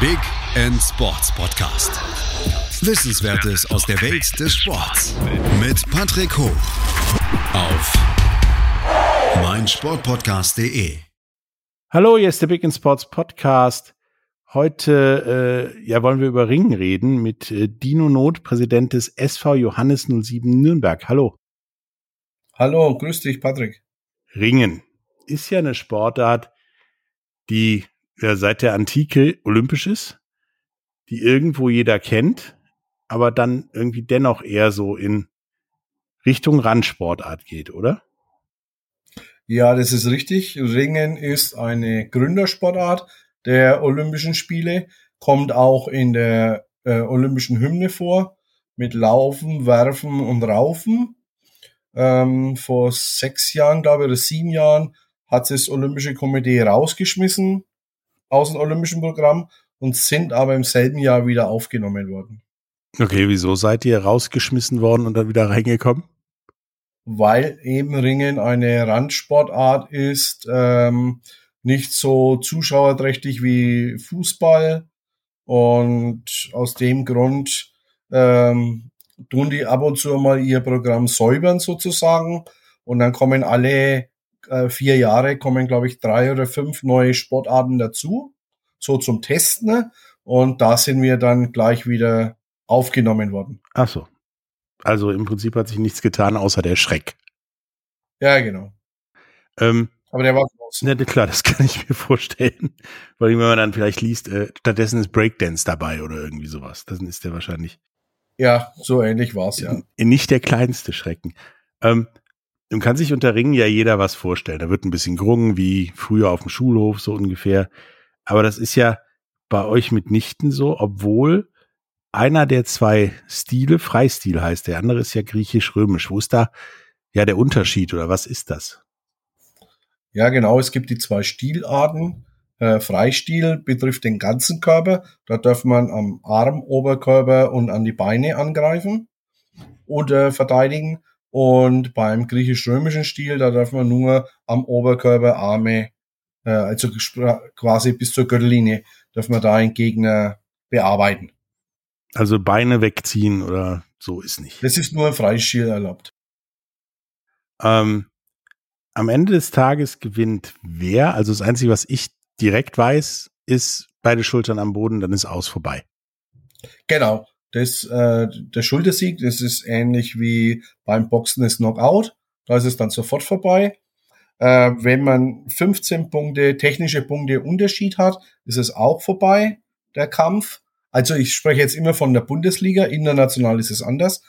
Big End Sports Podcast. Wissenswertes aus der Welt des Sports. Mit Patrick Hoch auf meinsportpodcast.de. Hallo, hier ist der Big End Sports Podcast. Heute wollen wir über Ringen reden mit Dino Noth, Präsident des SV Johannis 07 Nürnberg. Hallo. Hallo, grüß dich, Patrick. Ringen ist ja eine Sportart, die seit der Antike olympisch ist, die irgendwo jeder kennt, aber dann irgendwie dennoch eher so in Richtung Randsportart geht, oder? Ja, das ist richtig. Ringen ist eine Gründersportart der Olympischen Spiele, kommt auch in der Olympischen Hymne vor, mit Laufen, Werfen und Raufen. Vor 6 Jahren, glaube ich, oder 7 Jahren, hat das Olympische Komitee rausgeschmissen aus dem Olympischen Programm und sind aber im selben Jahr wieder aufgenommen worden. Okay, wieso seid ihr rausgeschmissen worden und dann wieder reingekommen? Weil eben Ringen eine Randsportart ist, nicht so zuschauerträchtig wie Fußball, und aus dem Grund tun die ab und zu mal ihr Programm säubern sozusagen, und dann kommen alle 4 Jahre kommen, glaube ich, 3 oder 5 neue Sportarten dazu, so zum Testen, und da sind wir dann gleich wieder aufgenommen worden. Ach so. Also im Prinzip hat sich nichts getan, außer der Schreck. Ja, genau. Aber der war groß. Ja, klar, das kann ich mir vorstellen. Weil wenn man dann vielleicht liest, stattdessen ist Breakdance dabei oder irgendwie sowas. Das ist der wahrscheinlich. Ja, so ähnlich war es, ja. Nicht der kleinste Schrecken. Nun kann sich unter Ringen ja jeder was vorstellen. Da wird ein bisschen gerungen, wie früher auf dem Schulhof, so ungefähr. Aber das ist ja bei euch mitnichten so, obwohl einer der 2 Stile Freistil heißt. Der andere ist ja griechisch-römisch. Wo ist da ja der Unterschied oder was ist das? Ja, genau. Es gibt die 2 Stilarten. Freistil betrifft den ganzen Körper. Da darf man am Arm, Oberkörper und an die Beine angreifen oder verteidigen. Und beim griechisch-römischen Stil, da darf man nur am Oberkörper, Arme, also quasi bis zur Gürtellinie, darf man da einen Gegner bearbeiten. Also Beine wegziehen oder so ist nicht. Das ist nur im Freistil erlaubt. Am Ende des Tages gewinnt wer? Also das Einzige, was ich direkt weiß, ist beide Schultern am Boden, dann ist aus, vorbei. Genau. Der Schultersieg, das ist ähnlich wie beim Boxen ist Knockout. Da ist es dann sofort vorbei. Wenn man 15 Punkte, technische Punkte Unterschied hat, ist es auch vorbei, der Kampf. Also ich spreche jetzt immer von der Bundesliga, international ist es anders.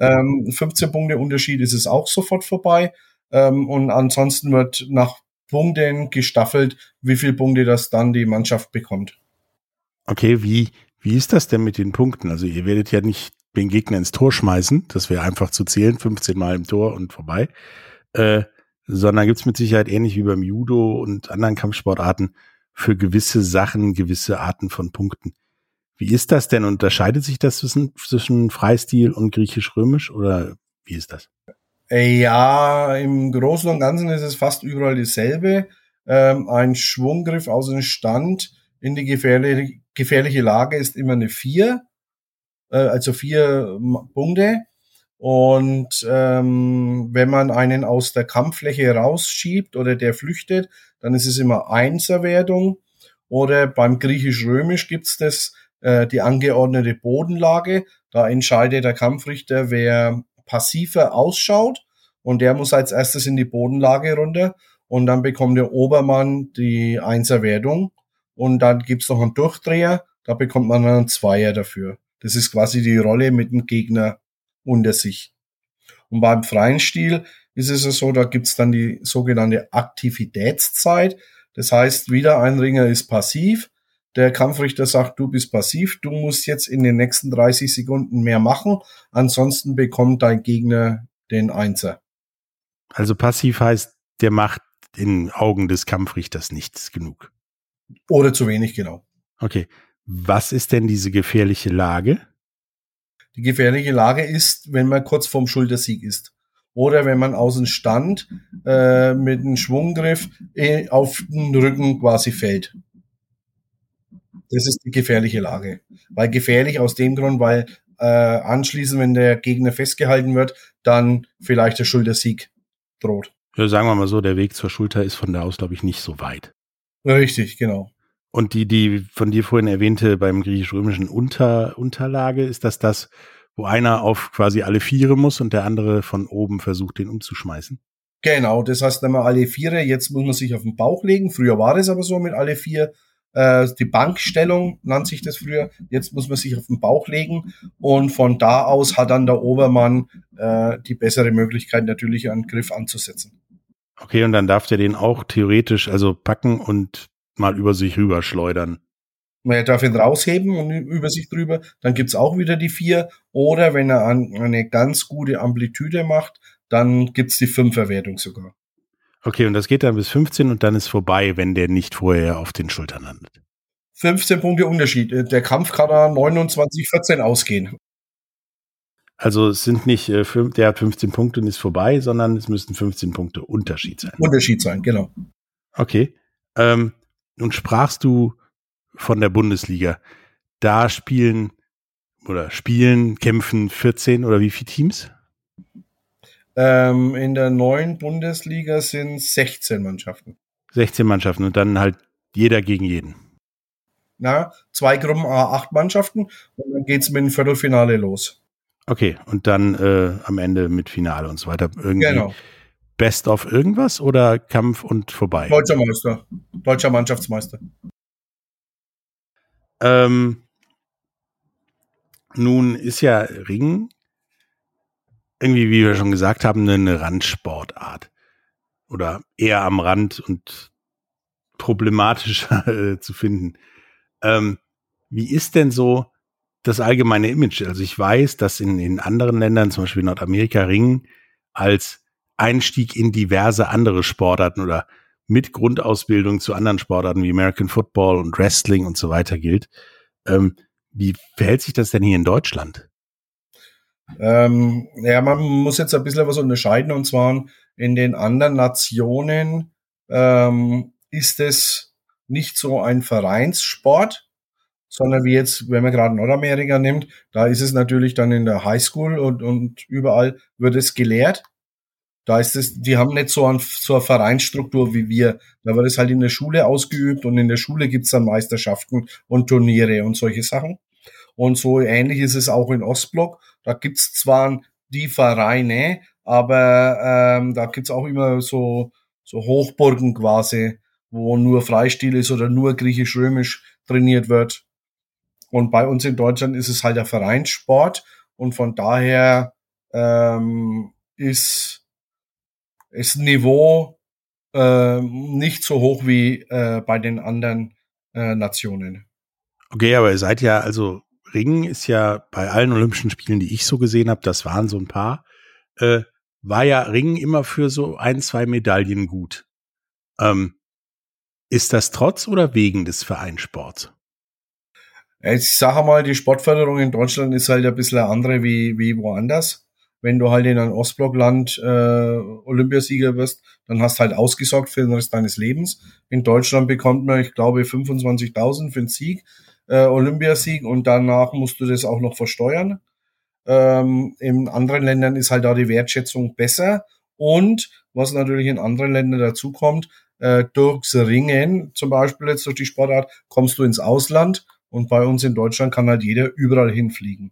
15 Punkte Unterschied ist es auch sofort vorbei. Und ansonsten wird nach Punkten gestaffelt, wie viele Punkte das dann die Mannschaft bekommt. Okay, Wie ist das denn mit den Punkten? Also ihr werdet ja nicht den Gegner ins Tor schmeißen, das wäre einfach zu zählen, 15 Mal im Tor und vorbei, sondern gibt es mit Sicherheit ähnlich wie beim Judo und anderen Kampfsportarten für gewisse Sachen, gewisse Arten von Punkten. Wie ist das denn? Unterscheidet sich das zwischen Freistil und griechisch-römisch oder wie ist das? Ja, im Großen und Ganzen ist es fast überall dasselbe. Ein Schwunggriff aus dem Stand in die gefährliche Lage ist immer eine 4, also 4 Punkte. Und wenn man einen aus der Kampffläche rausschiebt oder der flüchtet, dann ist es immer 1er-Wertung. Oder beim griechisch-römisch gibt's das die angeordnete Bodenlage. Da entscheidet der Kampfrichter, wer passiver ausschaut. Und der muss als erstes in die Bodenlage runter. Und dann bekommt der Obermann die 1er-Wertung. Und dann gibt's noch einen Durchdreher, da bekommt man einen 2er dafür. Das ist quasi die Rolle mit dem Gegner unter sich. Und beim freien Stil ist es so, da gibt's dann die sogenannte Aktivitätszeit. Das heißt, wieder ein Ringer ist passiv. Der Kampfrichter sagt, du bist passiv, du musst jetzt in den nächsten 30 Sekunden mehr machen, ansonsten bekommt dein Gegner den 1er. Also passiv heißt, der macht in Augen des Kampfrichters nichts genug. Oder zu wenig, genau. Okay. Was ist denn diese gefährliche Lage? Die gefährliche Lage ist, wenn man kurz vorm Schultersieg ist. Oder wenn man aus dem Stand mit einem Schwunggriff auf den Rücken quasi fällt. Das ist die gefährliche Lage. Weil gefährlich aus dem Grund, weil anschließend, wenn der Gegner festgehalten wird, dann vielleicht der Schultersieg droht. Ja, sagen wir mal so, der Weg zur Schulter ist von da aus, glaube ich, nicht so weit. Richtig, genau. Und die von dir vorhin erwähnte beim griechisch-römischen Unterlage, ist das, wo einer auf quasi alle Viere muss und der andere von oben versucht, den umzuschmeißen? Genau, das heißt dann mal alle Viere, jetzt muss man sich auf den Bauch legen. Früher war das aber so mit alle vier. Die Bankstellung nannte sich das früher. Jetzt muss man sich auf den Bauch legen und von da aus hat dann der Obermann die bessere Möglichkeit, natürlich einen Griff anzusetzen. Okay, und dann darf der den auch theoretisch also packen und mal über sich rüberschleudern. Man darf ihn rausheben und über sich drüber. Dann gibt's auch wieder die 4. Oder wenn er eine ganz gute Amplitude macht, dann gibt's die 5er-Wertung sogar. Okay, und das geht dann bis 15 und dann ist vorbei, wenn der nicht vorher auf den Schultern landet. 15 Punkte Unterschied. Der Kampf kann da 29-14 ausgehen. Also es sind nicht, der hat 15 Punkte und ist vorbei, sondern es müssten 15 Punkte Unterschied sein. Unterschied sein, genau. Okay. Nun sprachst du von der Bundesliga. Da kämpfen 14 oder wie viele Teams? In der neuen Bundesliga sind 16 Mannschaften. 16 Mannschaften und dann halt jeder gegen jeden. Na, 2 Gruppen A8 Mannschaften und dann geht's mit dem Viertelfinale los. Okay, und dann am Ende mit Finale und so weiter. Irgendwie genau. Best of irgendwas oder Kampf und vorbei? Deutscher Meister. Deutscher Mannschaftsmeister. Nun ist ja Ringen irgendwie, wie wir schon gesagt haben, eine Randsportart. Oder eher am Rand und problematischer zu finden. Wie ist denn so das allgemeine Image? Also ich weiß, dass in anderen Ländern, zum Beispiel in Nordamerika, Ringen als Einstieg in diverse andere Sportarten oder mit Grundausbildung zu anderen Sportarten wie American Football und Wrestling und so weiter gilt. Wie verhält sich das denn hier in Deutschland? Ja, man muss jetzt ein bisschen was unterscheiden, und zwar in den anderen Nationen ist es nicht so ein Vereinssport, sondern wie jetzt, wenn man gerade Nordamerika nimmt, da ist es natürlich dann in der Highschool und überall wird es gelehrt. Da ist es, die haben nicht so eine Vereinsstruktur wie wir. Da wird es halt in der Schule ausgeübt und in der Schule gibt's dann Meisterschaften und Turniere und solche Sachen. Und so ähnlich ist es auch in Ostblock. Da gibt's zwar die Vereine, aber da gibt's auch immer so Hochburgen quasi, wo nur Freistil ist oder nur griechisch-römisch trainiert wird. Und bei uns in Deutschland ist es halt der Vereinssport und von daher ist Niveau nicht so hoch wie bei den anderen Nationen. Okay, aber ihr seid ja, also Ringen ist ja bei allen Olympischen Spielen, die ich so gesehen habe, das waren so ein paar, war ja Ringen immer für so 1-2 Medaillen gut. Ist das trotz oder wegen des Vereinssports? Ich sage mal, die Sportförderung in Deutschland ist halt ein bisschen andere wie woanders. Wenn du halt in einem Ostblockland Olympiasieger wirst, dann hast halt ausgesorgt für den Rest deines Lebens. In Deutschland bekommt man, ich glaube, 25.000 für den Sieg, Olympiasieg, und danach musst du das auch noch versteuern. In anderen Ländern ist halt da die Wertschätzung besser, und was natürlich in anderen Ländern dazu kommt, durchs Ringen, zum Beispiel jetzt durch die Sportart, kommst du ins Ausland, und bei uns in Deutschland kann halt jeder überall hinfliegen.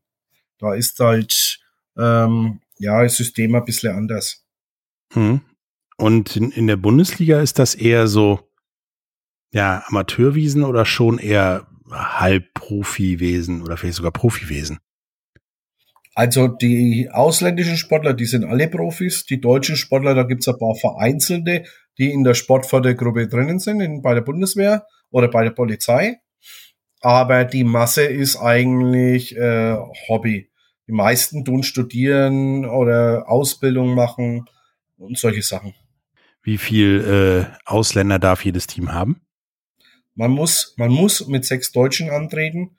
Da ist halt das System ein bisschen anders. Und in der Bundesliga ist das eher so, ja, Amateurwesen oder schon eher Halbprofiwesen oder vielleicht sogar Profiwesen? Also die ausländischen Sportler, die sind alle Profis. Die deutschen Sportler, da gibt's ein paar vereinzelte, die in der Sportfördergruppe drinnen sind, bei der Bundeswehr oder bei der Polizei. Aber die Masse ist eigentlich Hobby. Die meisten tun studieren oder Ausbildung machen und solche Sachen. Wie viel Ausländer darf jedes Team haben? Man muss mit 6 Deutschen antreten,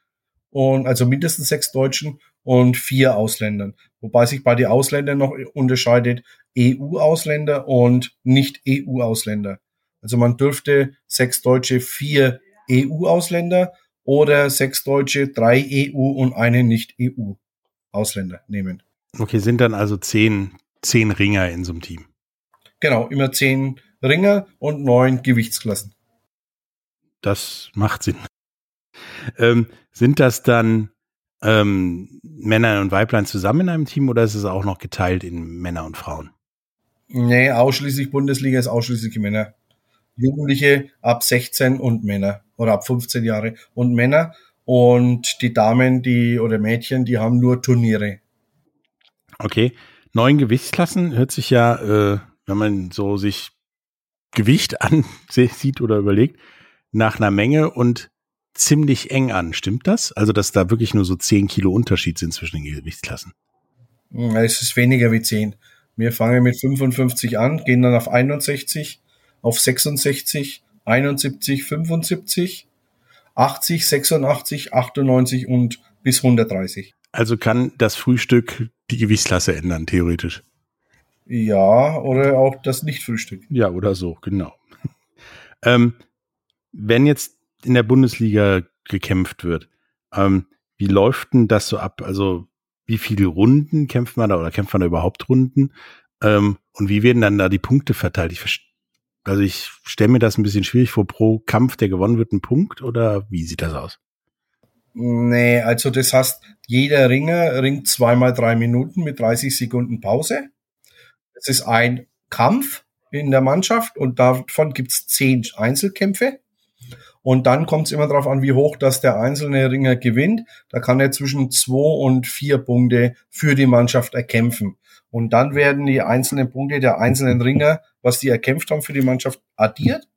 und also mindestens 6 Deutschen und 4 Ausländern. Wobei sich bei den Ausländern noch unterscheidet EU-Ausländer und Nicht-EU-Ausländer. Also man dürfte 6 Deutsche, 4 EU-Ausländer oder 6 Deutsche, 3 EU und einen Nicht-EU-Ausländer nehmen. Okay, sind dann also 10 Ringer in so einem Team? Genau, immer 10 Ringer und 9 Gewichtsklassen. Das macht Sinn. Sind das dann Männer und Weiblein zusammen in einem Team oder ist es auch noch geteilt in Männer und Frauen? Nee, ausschließlich Bundesliga ist ausschließlich Männer. Jugendliche ab 16 und Männer oder ab 15 Jahre und Männer, und die Damen, die oder Mädchen, die haben nur Turniere. Okay, 9 Gewichtsklassen hört sich ja, wenn man so sich Gewicht ansieht oder überlegt, nach einer Menge und ziemlich eng an. Stimmt das? Also, dass da wirklich nur so 10 Kilo Unterschied sind zwischen den Gewichtsklassen? Es ist weniger wie 10. Wir fangen mit 55 an, gehen dann auf 61, auf 66, 71, 75, 80, 86, 98 und bis 130. Also kann das Frühstück die Gewichtsklasse ändern, theoretisch? Ja, oder auch das Nicht-Frühstück. Ja, oder so, genau. Wenn jetzt in der Bundesliga gekämpft wird, wie läuft denn das so ab? Also wie viele Runden kämpft man da oder kämpft man da überhaupt Runden? Und wie werden dann da die Punkte verteilt? Ich stelle mir das ein bisschen schwierig vor, pro Kampf, der gewonnen wird, ein Punkt, oder wie sieht das aus? Nee, also das heißt, jeder Ringer ringt 2x3 Minuten mit 30 Sekunden Pause. Es ist ein Kampf in der Mannschaft und davon gibt es 10 Einzelkämpfe. Und dann kommt es immer darauf an, wie hoch das der einzelne Ringer gewinnt. Da kann er zwischen 2 und 4 Punkte für die Mannschaft erkämpfen. Und dann werden die einzelnen Punkte der einzelnen Ringer, was die erkämpft haben für die Mannschaft, addiert.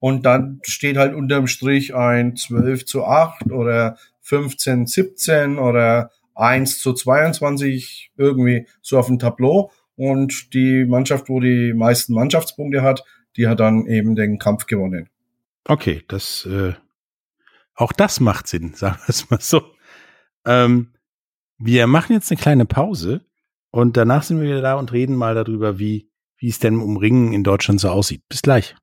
Und dann steht halt unterm Strich ein 12:8 oder 15:17 oder 1:22 irgendwie so auf dem Tableau. Und die Mannschaft, wo die meisten Mannschaftspunkte hat, die hat dann eben den Kampf gewonnen. Okay, das auch das macht Sinn, sagen wir es mal so. Wir machen jetzt eine kleine Pause und danach sind wir wieder da und reden mal darüber, wie es denn um Ringen in Deutschland so aussieht. Bis gleich.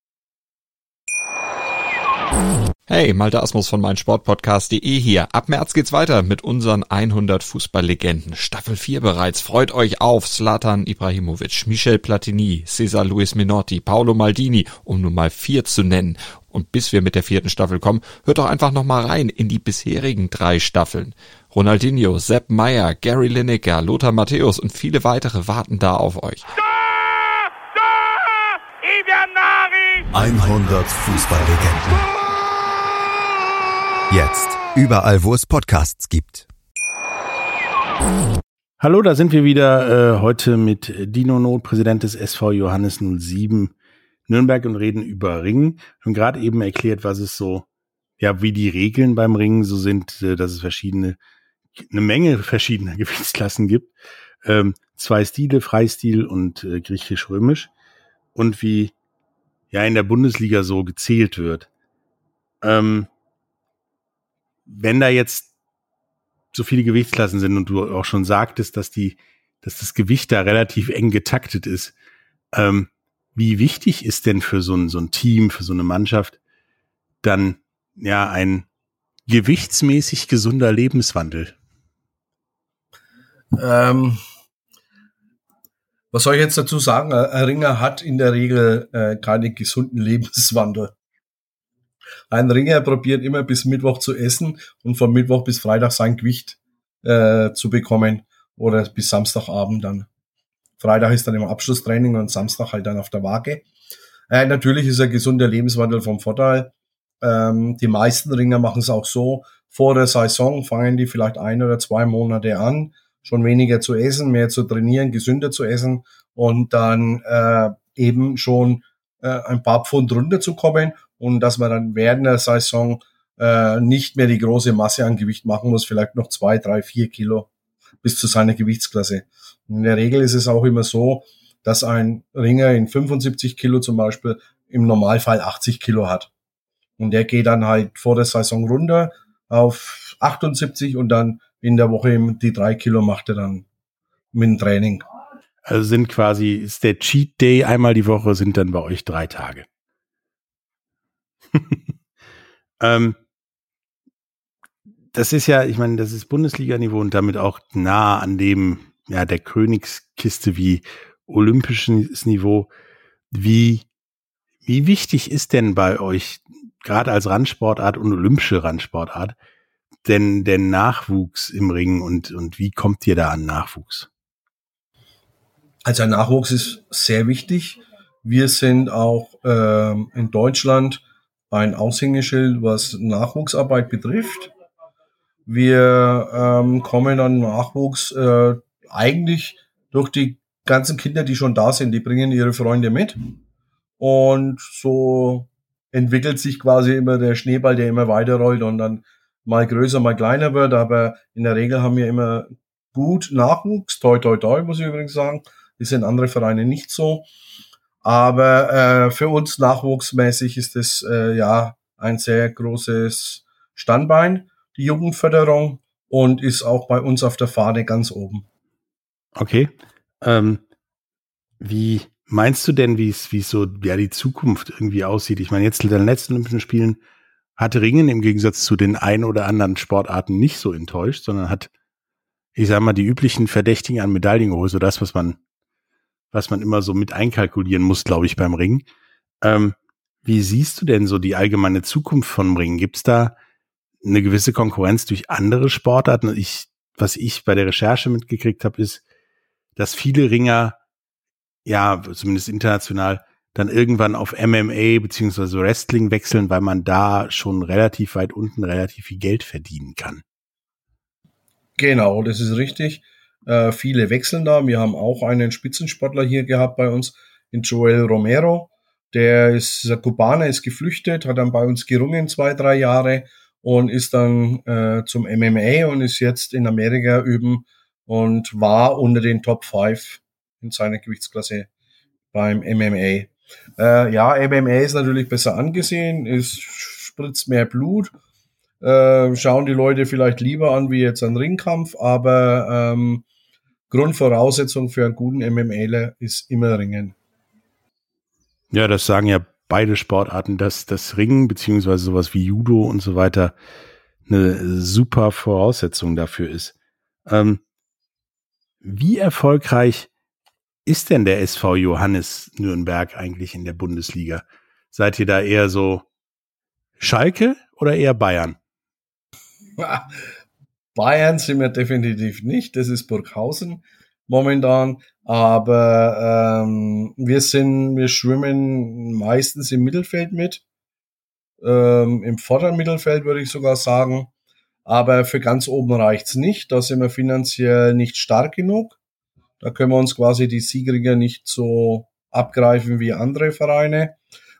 Hey, Malte Asmus von meinsportpodcast.de hier. Ab März geht's weiter mit unseren 100 Fußballlegenden. Staffel 4 bereits. Freut euch auf Zlatan Ibrahimovic, Michel Platini, Cesar Luis Menotti, Paolo Maldini, um nur mal 4 zu nennen. Und bis wir mit der 4. Staffel kommen, hört doch einfach nochmal rein in die bisherigen 3 Staffeln. Ronaldinho, Sepp Meyer, Gary Lineker, Lothar Matthäus und viele weitere warten da auf euch. 100 Fußballlegenden. Jetzt überall, wo es Podcasts gibt. Hallo, da sind wir wieder heute mit Dino Noth, Präsident des SV Johannis 07 Nürnberg, und reden über Ringen. Und gerade eben erklärt, was es so, ja, wie die Regeln beim Ringen so sind, dass es eine Menge verschiedener Gewichtsklassen gibt. 2 Stile, Freistil und griechisch-römisch. Und wie ja in der Bundesliga so gezählt wird. Wenn da jetzt so viele Gewichtsklassen sind und du auch schon sagtest, dass das Gewicht da relativ eng getaktet ist, wie wichtig ist denn für so ein Team, für so eine Mannschaft dann ja ein gewichtsmäßig gesunder Lebenswandel? Was soll ich jetzt dazu sagen? Ein Ringer hat in der Regel keinen gesunden Lebenswandel. Ein Ringer probiert immer bis Mittwoch zu essen und von Mittwoch bis Freitag sein Gewicht zu bekommen oder bis Samstagabend dann. Freitag ist dann immer Abschlusstraining und Samstag halt dann auf der Waage. Natürlich ist ein gesunder Lebenswandel vom Vorteil. Die meisten Ringer machen es auch so, vor der Saison fangen die vielleicht 1 oder 2 Monate an, schon weniger zu essen, mehr zu trainieren, gesünder zu essen und dann eben schon ein paar Pfund runterzukommen. Und dass man dann während der Saison nicht mehr die große Masse an Gewicht machen muss, vielleicht noch 2, 3, 4 Kilo bis zu seiner Gewichtsklasse. Und in der Regel ist es auch immer so, dass ein Ringer in 75 Kilo zum Beispiel im Normalfall 80 Kilo hat. Und der geht dann halt vor der Saison runter auf 78 und dann in der Woche die 3 Kilo macht er dann mit dem Training. Also ist der Cheat Day einmal die Woche, sind dann bei euch 3 Tage. das ist ja, ich meine, das ist Bundesliga-Niveau und damit auch nah an dem, ja, der Königskiste wie olympisches Niveau. Wie wichtig ist denn bei euch, gerade als Randsportart und olympische Randsportart, denn der Nachwuchs im Ringen und wie kommt ihr da an Nachwuchs? Also ein Nachwuchs ist sehr wichtig. Wir sind auch in Deutschland ein Aushängeschild, was Nachwuchsarbeit betrifft. Wir kommen an Nachwuchs eigentlich durch die ganzen Kinder, die schon da sind. Die bringen ihre Freunde mit. Und so entwickelt sich quasi immer der Schneeball, der immer weiter rollt und dann mal größer, mal kleiner wird. Aber in der Regel haben wir immer gut Nachwuchs. Toi, toi, toi, muss ich übrigens sagen. Das sind andere Vereine nicht so. Aber für uns nachwuchsmäßig ist das ja ein sehr großes Standbein, die Jugendförderung, und ist auch bei uns auf der Fahne ganz oben. Okay. Wie meinst du denn, wie so ja die Zukunft irgendwie aussieht? Ich meine, jetzt in den letzten Olympischen Spielen hat Ringen im Gegensatz zu den ein oder anderen Sportarten nicht so enttäuscht, sondern hat, ich sag mal, die üblichen Verdächtigen an Medaillen geholt, so das, was man immer so mit einkalkulieren muss, glaube ich, beim Ringen. Wie siehst du denn so die allgemeine Zukunft von Ringen? Gibt es da eine gewisse Konkurrenz durch andere Sportarten? Was ich bei der Recherche mitgekriegt habe, ist, dass viele Ringer, ja, zumindest international, dann irgendwann auf MMA bzw. Wrestling wechseln, weil man da schon relativ weit unten relativ viel Geld verdienen kann. Genau, das ist richtig. Viele wechseln da. Wir haben auch einen Spitzensportler hier gehabt bei uns, den Joel Romero. Der ist Kubaner, ist geflüchtet, hat dann bei uns gerungen 2-3 Jahre und ist dann zum MMA und ist jetzt in Amerika üben und war unter den Top 5 in seiner Gewichtsklasse beim MMA. Ja, MMA ist natürlich besser angesehen, es spritzt mehr Blut. Schauen die Leute vielleicht lieber an, wie jetzt ein Ringkampf, aber Grundvoraussetzung für einen guten MMAler ist immer Ringen. Ja, das sagen ja beide Sportarten, dass das Ringen bzw. sowas wie Judo und so weiter eine super Voraussetzung dafür ist. Wie erfolgreich ist denn der SV Johannis Nürnberg eigentlich in der Bundesliga? Seid ihr da eher so Schalke oder eher Bayern? Bayern sind wir definitiv nicht, das ist Burghausen momentan, aber wir schwimmen meistens im Mittelfeld mit, im vorderen Mittelfeld würde ich sogar sagen, aber für ganz oben reicht's nicht, da sind wir finanziell nicht stark genug, da können wir uns quasi die Sieger nicht so abgreifen wie andere Vereine,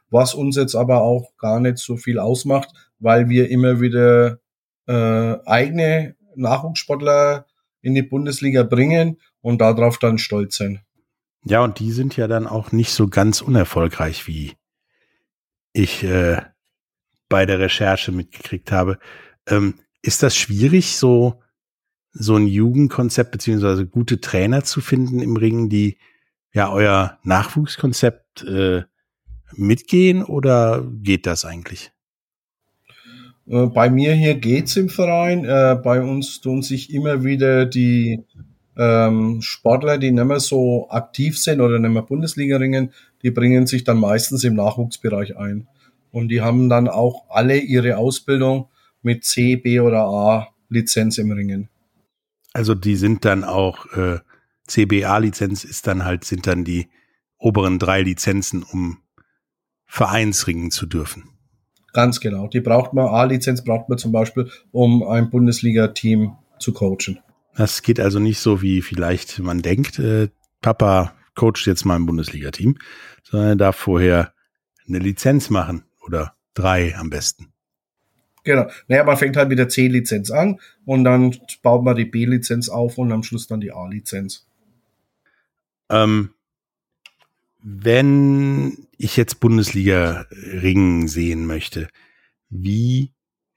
was uns jetzt aber auch gar nicht so viel ausmacht, weil wir immer wieder eigene Nachwuchssportler in die Bundesliga bringen und darauf dann stolz sind. Ja, und die sind ja dann auch nicht so ganz unerfolgreich, wie ich bei der Recherche mitgekriegt habe. Ist das schwierig, so ein Jugendkonzept beziehungsweise gute Trainer zu finden im Ringen, die ja euer Nachwuchskonzept mitgehen, oder geht das eigentlich? Bei mir hier geht's im Verein. Bei uns tun sich immer wieder die Sportler, die nicht mehr so aktiv sind oder nicht mehr Bundesliga ringen, die bringen sich dann meistens im Nachwuchsbereich ein. Und die haben dann auch alle ihre Ausbildung mit C, B oder A Lizenz im Ringen. Also die sind dann auch CBA-Lizenz ist dann halt, sind dann die oberen 3 Lizenzen, um Vereinsringen zu dürfen. Ganz genau. Die braucht man, A-Lizenz braucht man zum Beispiel, um ein Bundesliga-Team zu coachen. Das geht also nicht so, wie vielleicht man denkt, Papa coacht jetzt mal ein Bundesliga-Team, sondern er darf vorher eine Lizenz machen oder 3 am besten. Genau. Naja, man fängt halt mit der C-Lizenz an und dann baut man die B-Lizenz auf und am Schluss dann die A-Lizenz. Wenn ich jetzt Bundesliga-Ringen sehen möchte, wie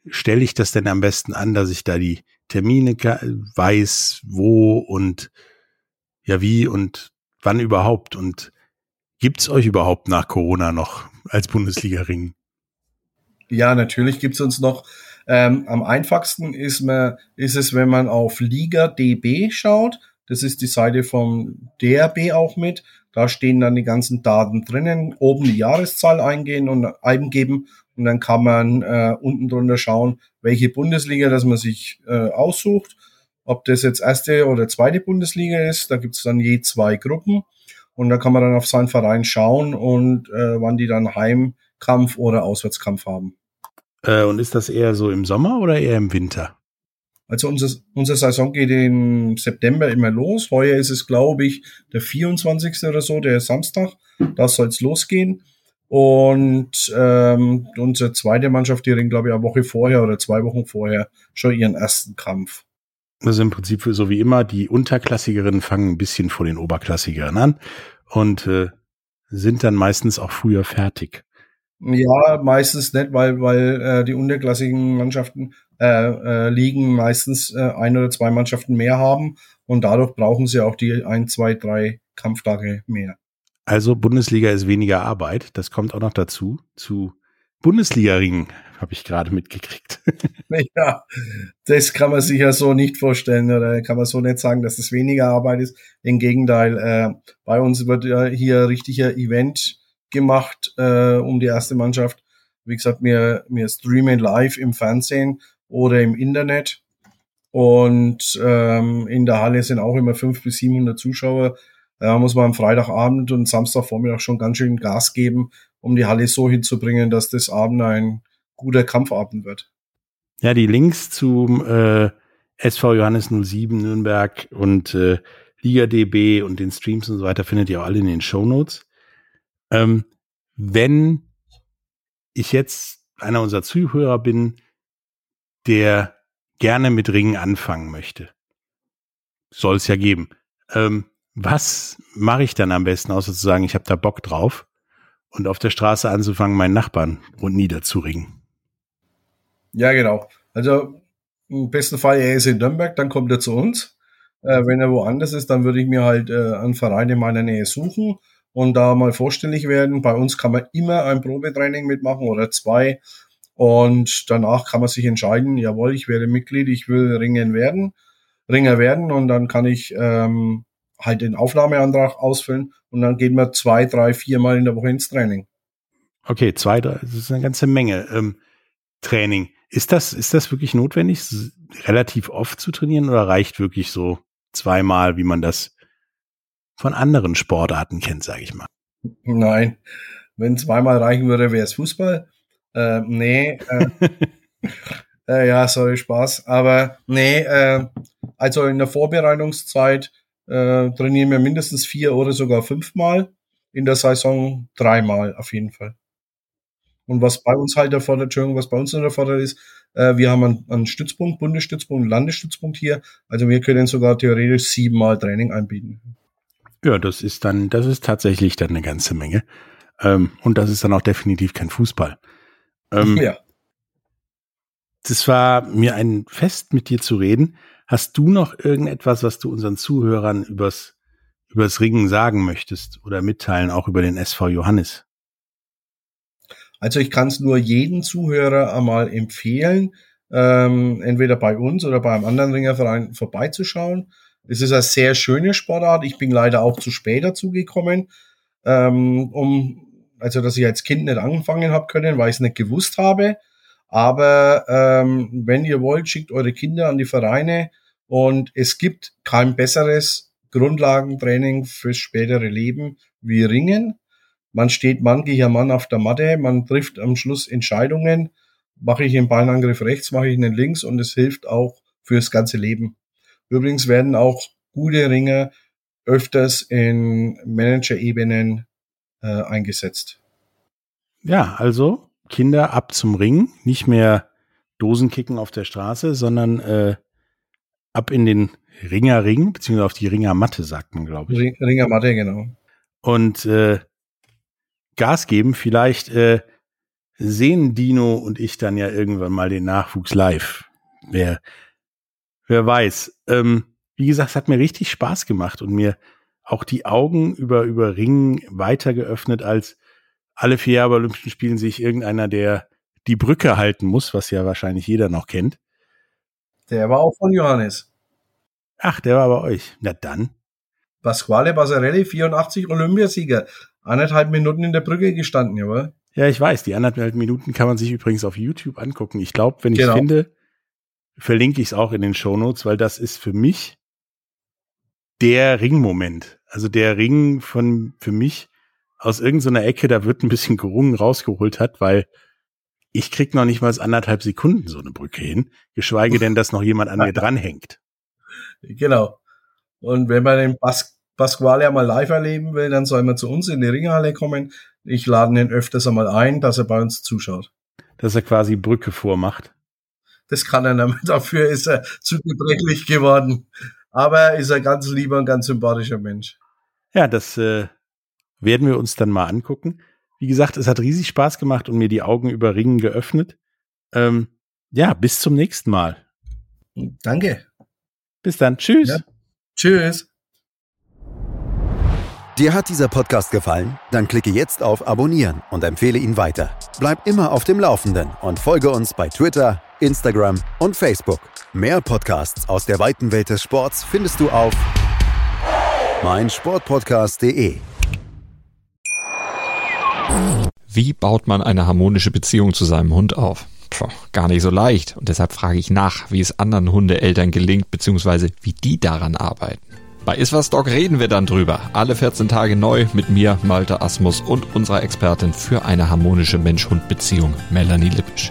stelle ich das denn am besten an, dass ich da die Termine weiß, wo und ja wie und wann überhaupt? Und gibt's euch überhaupt nach Corona noch als Bundesliga-Ringen? Ja, natürlich gibt's uns noch. Am einfachsten ist es, wenn man auf Liga DB schaut. Das ist die Seite vom DRB auch mit. Da stehen dann die ganzen Daten drinnen. Oben die Jahreszahl eingehen und eingeben. Und dann kann man unten drunter schauen, welche Bundesliga, dass man sich aussucht. Ob das jetzt erste oder zweite Bundesliga ist. Da gibt es dann je zwei Gruppen. Und da kann man dann auf seinen Verein schauen und wann die dann Heimkampf oder Auswärtskampf haben. Und ist das eher so im Sommer oder eher im Winter? Also unsere Saison geht im September immer los. Heuer ist es, glaube ich, der 24. oder so, der Samstag. Da soll es losgehen. Und unsere zweite Mannschaft, die ringt, glaube ich, eine Woche vorher oder 2 Wochen vorher schon ihren ersten Kampf. Das ist im Prinzip so wie immer, die Unterklassigerinnen fangen ein bisschen vor den Oberklassigern an und sind dann meistens auch früher fertig. Ja, meistens nicht, weil die unterklassigen Mannschaften Ligen meistens 1 oder 2 Mannschaften mehr haben und dadurch brauchen sie auch die 1, 2, 3 Kampftage mehr. Also Bundesliga ist weniger Arbeit, das kommt auch noch dazu, zu Bundesliga-Ringen, habe ich gerade mitgekriegt. Ja, das kann man sich ja so nicht vorstellen oder kann man so nicht sagen, dass es weniger Arbeit ist. Im Gegenteil, bei uns wird ja hier richtiger Event gemacht um die erste Mannschaft. Wie gesagt, wir streamen live im Fernsehen oder im Internet und in der Halle sind auch immer 500 bis 700 Zuschauer. Da muss man am Freitagabend und Samstagvormittag schon ganz schön Gas geben, um die Halle so hinzubringen, dass das Abend ein guter Kampfabend wird. Ja, die Links zum SV Johannis 07 Nürnberg und Liga DB und den Streams und so weiter findet ihr auch alle in den Shownotes. Wenn ich jetzt einer unserer Zuhörer bin, der gerne mit Ringen anfangen möchte, soll es ja geben. Was mache ich dann am besten, außer zu sagen, ich habe da Bock drauf? Und auf der Straße anzufangen, meinen Nachbarn und niederzuringen. Ja, genau. Also im besten Fall, er ist in Nürnberg, dann kommt er zu uns. Wenn er woanders ist, dann würde ich mir halt einen Verein in meiner Nähe suchen und da mal vorstellig werden. Bei uns kann man immer ein Probetraining mitmachen oder 2. Und danach kann man sich entscheiden, jawohl, ich werde Mitglied, ich will Ringer werden. Und dann kann ich halt den Aufnahmeantrag ausfüllen und dann gehen wir 2, 3, 4 Mal in der Woche ins Training. Okay, 2, 3, das ist eine ganze Menge Training. Ist das wirklich notwendig, relativ oft zu trainieren oder reicht wirklich so 2 Mal, wie man das von anderen Sportarten kennt, sage ich mal? Nein, wenn 2 Mal reichen würde, wäre es Fußball. Ja, sorry, Spaß. Aber also in der Vorbereitungszeit trainieren wir mindestens 4 oder sogar 5 Mal, in der Saison 3 Mal auf jeden Fall. Und was bei uns halt erfordert ist, wir haben einen Stützpunkt, Bundesstützpunkt, Landesstützpunkt hier, also wir können sogar theoretisch 7 Mal Training anbieten. Ja, das ist tatsächlich dann eine ganze Menge. Und das ist dann auch definitiv kein Fußball. Ja. Das war mir ein Fest, mit dir zu reden. Hast du noch irgendetwas, was du unseren Zuhörern übers Ringen sagen möchtest oder mitteilen, auch über den SV Johannis? Also ich kann es nur jedem Zuhörer einmal empfehlen, entweder bei uns oder bei einem anderen Ringerverein vorbeizuschauen. Es ist eine sehr schöne Sportart. Ich bin leider auch zu spät dazu gekommen, dass ich als Kind nicht angefangen habe können, weil ich es nicht gewusst habe. Aber wenn ihr wollt, schickt eure Kinder an die Vereine. Und es gibt kein besseres Grundlagentraining fürs spätere Leben wie Ringen. Man steht Mann gegen Mann auf der Matte, man trifft am Schluss Entscheidungen. Mache ich einen Beinangriff rechts, mache ich einen links und es hilft auch fürs ganze Leben. Übrigens werden auch gute Ringer öfters in Manager-Ebenen eingesetzt. Ja, also Kinder ab zum Ringen, nicht mehr Dosenkicken auf der Straße, sondern ab in den Ringerring, beziehungsweise auf die Ringermatte, sagt man, glaube ich. Ringermatte, genau. Und Gas geben, vielleicht sehen Dino und ich dann ja irgendwann mal den Nachwuchs live. Wer weiß. Wie gesagt, es hat mir richtig Spaß gemacht und mir auch die Augen über Ringen weiter geöffnet, als alle 4 Jahre bei Olympischen Spielen sich irgendeiner der die Brücke halten muss, was ja wahrscheinlich jeder noch kennt. Der war auch von Johannis. Ach, der war bei euch. Na dann. Pasquale Passarelli, 84 Olympiasieger. 1,5 Minuten in der Brücke gestanden, jawohl. Ja, ich weiß. Die 1,5 Minuten kann man sich übrigens auf YouTube angucken. Ich glaube, wenn ich es finde, verlinke ich es auch in den Shownotes, weil das ist für mich der Ringmoment. Also der Ring für mich aus irgendeiner Ecke, da wird ein bisschen gerungen, rausgeholt hat, weil ich krieg noch nicht mal 1,5 Sekunden so eine Brücke hin, geschweige denn, dass noch jemand an mir dranhängt. Genau. Und wenn man den Pasquale einmal live erleben will, dann soll man zu uns in die Ringhalle kommen. Ich lade ihn öfters einmal ein, dass er bei uns zuschaut. Dass er quasi Brücke vormacht. Das kann er nicht. Dafür ist er zu gebrechlich geworden. Aber ist ein ganz lieber und ganz sympathischer Mensch. Ja, das werden wir uns dann mal angucken. Wie gesagt, es hat riesig Spaß gemacht und mir die Augen über Ringen geöffnet. Ja, bis zum nächsten Mal. Danke. Bis dann. Tschüss. Ja. Tschüss. Dir hat dieser Podcast gefallen? Dann klicke jetzt auf Abonnieren und empfehle ihn weiter. Bleib immer auf dem Laufenden und folge uns bei Twitter, Instagram und Facebook. Mehr Podcasts aus der weiten Welt des Sports findest du auf meinsportpodcast.de. Wie baut man eine harmonische Beziehung zu seinem Hund auf? Gar nicht so leicht. Und deshalb frage ich nach, wie es anderen Hundeeltern gelingt, beziehungsweise wie die daran arbeiten. Bei Iswas Dog reden wir dann drüber. Alle 14 Tage neu mit mir, Malte Asmus, und unserer Expertin für eine harmonische Mensch-Hund-Beziehung, Melanie Lippisch.